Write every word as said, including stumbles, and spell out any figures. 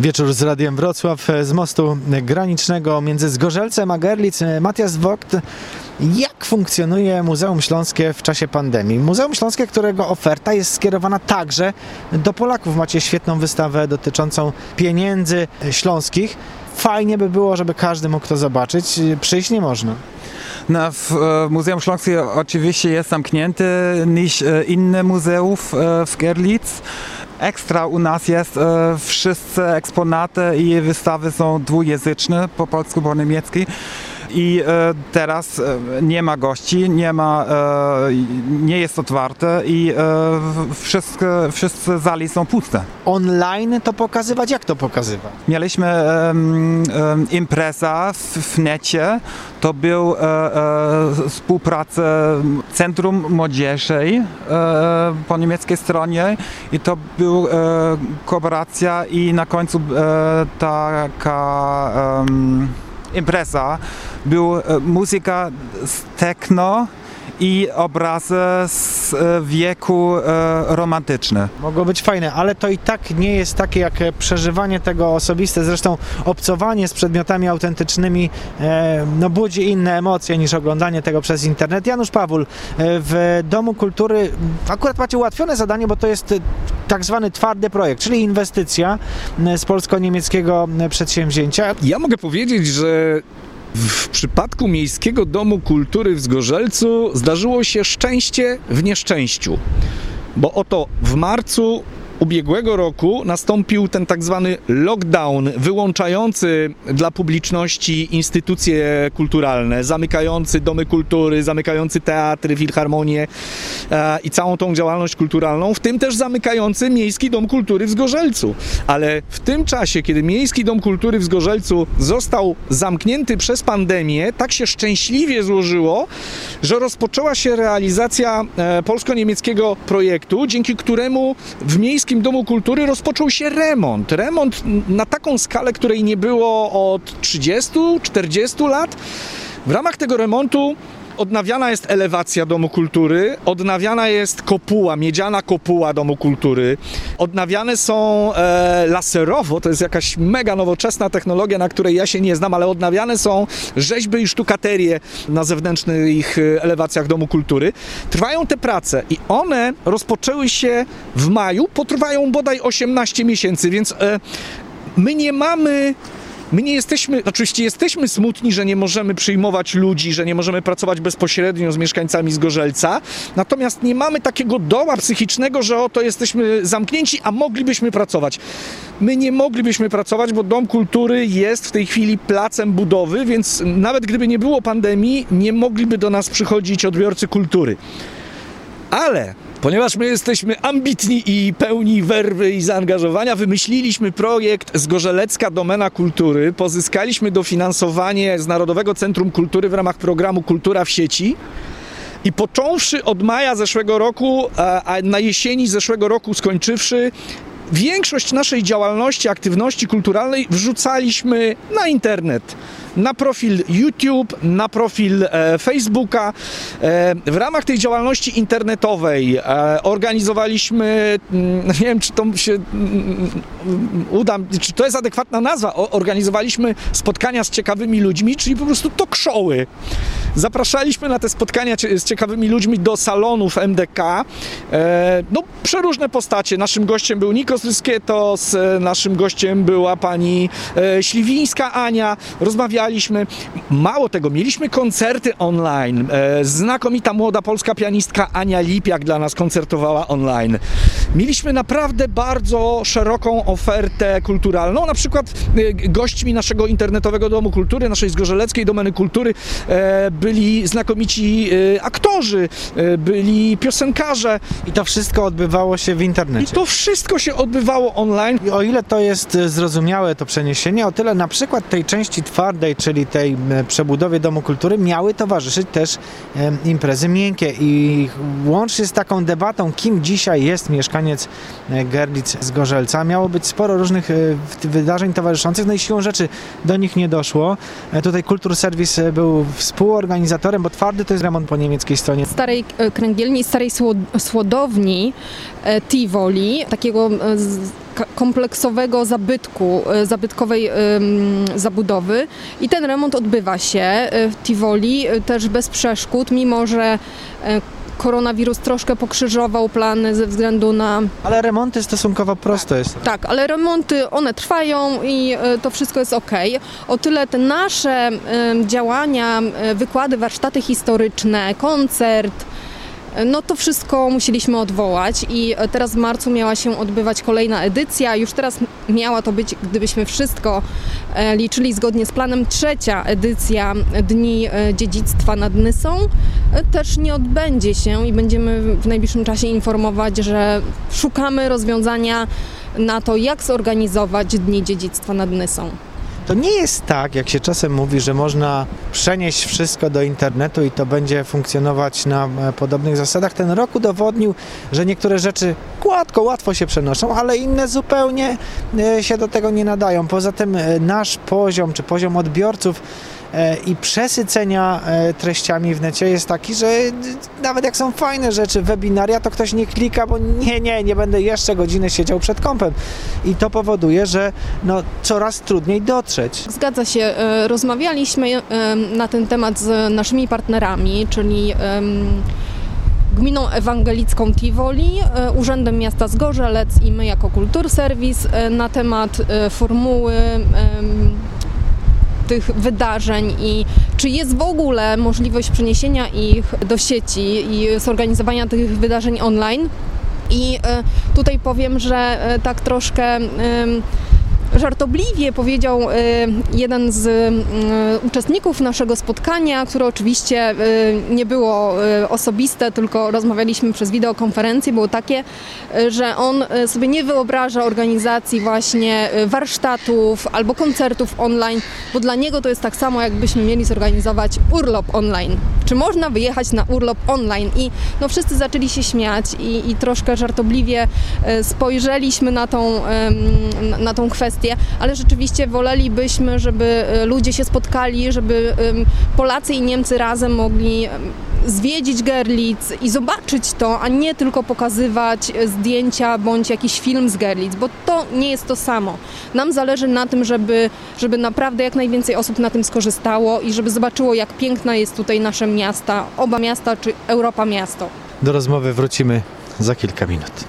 Wieczór z Radiem Wrocław z mostu granicznego między Zgorzelcem a Görlitz. Matthias Vogt, jak funkcjonuje Muzeum Śląskie w czasie pandemii? Muzeum Śląskie, którego oferta jest skierowana także do Polaków. Macie świetną wystawę dotyczącą pieniędzy śląskich. Fajnie by było, żeby każdy mógł to zobaczyć. Przyjść nie można. No, w Muzeum Śląskie oczywiście jest zamknięte niż inne muzeów w Görlitz. Ekstra u nas jest, e, wszyscy eksponaty i wystawy są dwujęzyczne, po polsku, po niemiecku. I e, teraz e, nie ma gości, nie, ma, e, nie jest otwarte i e, wszystkie, wszystkie sali są puste. Online to pokazywać? Jak to pokazywać? Mieliśmy e, e, impreza w, w necie, to był e, e, współpraca Centrum Młodzieży e, po niemieckiej stronie i to była e, kooperacja i na końcu e, taka e, impreza. Była muzyka z techno i obrazy z wieku romantyczne. Mogło być fajne, ale to i tak nie jest takie jak przeżywanie tego osobiste. Zresztą obcowanie z przedmiotami autentycznymi no, budzi inne emocje niż oglądanie tego przez internet. Janusz Pawł, w Domu Kultury akurat macie ułatwione zadanie, bo to jest tak zwany twardy projekt, czyli inwestycja z polsko-niemieckiego przedsięwzięcia. Ja mogę powiedzieć, że w przypadku Miejskiego Domu Kultury w Zgorzelcu zdarzyło się szczęście w nieszczęściu, bo oto w marcu ubiegłego roku nastąpił ten tak zwany lockdown wyłączający dla publiczności instytucje kulturalne, zamykający domy kultury, zamykający teatry, filharmonie e, i całą tą działalność kulturalną, w tym też zamykający Miejski Dom Kultury w Zgorzelcu. Ale w tym czasie, kiedy Miejski Dom Kultury w Zgorzelcu został zamknięty przez pandemię, tak się szczęśliwie złożyło, że rozpoczęła się realizacja e, polsko-niemieckiego projektu, dzięki któremu w Miejskim W Miejskim Domu Kultury rozpoczął się remont. Remont na taką skalę, której nie było od trzydziestu, czterdziestu lat. W ramach tego remontu odnawiana jest elewacja Domu Kultury, odnawiana jest kopuła, miedziana kopuła Domu Kultury, odnawiane są e, laserowo, to jest jakaś mega nowoczesna technologia, na której ja się nie znam, ale odnawiane są rzeźby i sztukaterie na zewnętrznych elewacjach Domu Kultury. Trwają te prace i one rozpoczęły się w maju, potrwają bodaj osiemnaście miesięcy, więc e, my nie mamy... My nie jesteśmy, oczywiście jesteśmy smutni, że nie możemy przyjmować ludzi, że nie możemy pracować bezpośrednio z mieszkańcami Zgorzelca, natomiast nie mamy takiego doła psychicznego, że oto jesteśmy zamknięci, a moglibyśmy pracować. My nie moglibyśmy pracować, bo Dom Kultury jest w tej chwili placem budowy, więc nawet gdyby nie było pandemii, nie mogliby do nas przychodzić odbiorcy kultury. Ale ponieważ my jesteśmy ambitni i pełni werwy i zaangażowania, wymyśliliśmy projekt Zgorzelecka Domena Kultury, pozyskaliśmy dofinansowanie z Narodowego Centrum Kultury w ramach programu Kultura w sieci i począwszy od maja zeszłego roku, a na jesieni zeszłego roku skończywszy, większość naszej działalności, aktywności kulturalnej wrzucaliśmy na internet, na profil YouTube, na profil e, Facebooka. E, w ramach tej działalności internetowej e, organizowaliśmy, m, nie wiem czy to się m, m, uda, czy to jest adekwatna nazwa, o, organizowaliśmy spotkania z ciekawymi ludźmi, czyli po prostu talk showy. Zapraszaliśmy na te spotkania z ciekawymi ludźmi do salonów M D K. E, no przeróżne postacie. Naszym gościem był Nikos Ryskietos, naszym gościem była pani e, Śliwińska Ania. Rozmawialiśmy. Mało tego, mieliśmy koncerty online. Znakomita młoda polska pianistka Ania Lipiak dla nas koncertowała online. Mieliśmy naprawdę bardzo szeroką ofertę kulturalną. Na przykład gośćmi naszego internetowego Domu Kultury, naszej Zgorzeleckiej Domeny Kultury byli znakomici aktorzy, byli piosenkarze. I to wszystko odbywało się w internecie. I to wszystko się odbywało online. I o ile to jest zrozumiałe to przeniesienie, o tyle na przykład tej części twardej, czyli tej przebudowie Domu Kultury, miały towarzyszyć też imprezy miękkie i łącznie z taką debatą, kim dzisiaj jest mieszkaniec Görlitz Zgorzelca, miało być sporo różnych wydarzeń towarzyszących, no i siłą rzeczy do nich nie doszło. Tutaj Kultur Serwis był współorganizatorem, bo twardy to jest remont po niemieckiej stronie. Starej kręgielni i starej słodowni Tivoli, takiego kompleksowego zabytku, zabytkowej zabudowy i ten remont odbywa się w Tivoli też bez przeszkód, mimo że koronawirus troszkę pokrzyżował plany ze względu na... Ale remonty stosunkowo proste jest. Tak, ale remonty, one trwają i to wszystko jest ok. O tyle te nasze działania, wykłady, warsztaty historyczne, koncert, no to wszystko musieliśmy odwołać i teraz w marcu miała się odbywać kolejna edycja. Już teraz miała to być, gdybyśmy wszystko liczyli zgodnie z planem, trzecia edycja Dni Dziedzictwa nad Nysą. Też nie odbędzie się i będziemy w najbliższym czasie informować, że szukamy rozwiązania na to, jak zorganizować Dni Dziedzictwa nad Nysą. To nie jest tak, jak się czasem mówi, że można przenieść wszystko do internetu i to będzie funkcjonować na podobnych zasadach. Ten rok udowodnił, że niektóre rzeczy gładko, łatwo się przenoszą, ale inne zupełnie się do tego nie nadają. Poza tym nasz poziom, czy poziom odbiorców i przesycenia treściami w necie jest taki, że nawet jak są fajne rzeczy, webinaria, to ktoś nie klika, bo nie, nie, nie będę jeszcze godziny siedział przed kompem. I to powoduje, że no, coraz trudniej dotrzeć. Zgadza się, rozmawialiśmy na ten temat z naszymi partnerami, czyli Gminą Ewangelicką Tivoli, Urzędem Miasta Zgorzelec i my jako Kultur Serwis na temat formuły tych wydarzeń i czy jest w ogóle możliwość przeniesienia ich do sieci i zorganizowania tych wydarzeń online. I tutaj powiem, że tak troszkę żartobliwie powiedział jeden z uczestników naszego spotkania, które oczywiście nie było osobiste, tylko rozmawialiśmy przez wideokonferencję, było takie, że on sobie nie wyobraża organizacji właśnie warsztatów albo koncertów online, bo dla niego to jest tak samo, jakbyśmy mieli zorganizować urlop online. Czy można wyjechać na urlop online? I no wszyscy zaczęli się śmiać i, i troszkę żartobliwie spojrzeliśmy na tą, na tą kwestię. Ale rzeczywiście wolelibyśmy, żeby ludzie się spotkali, żeby Polacy i Niemcy razem mogli zwiedzić Görlitz i zobaczyć to, a nie tylko pokazywać zdjęcia bądź jakiś film z Görlitz, bo to nie jest to samo. Nam zależy na tym, żeby, żeby naprawdę jak najwięcej osób na tym skorzystało i żeby zobaczyło, jak piękna jest tutaj nasze miasta, oba miasta czy Europa miasto. Do rozmowy wrócimy za kilka minut.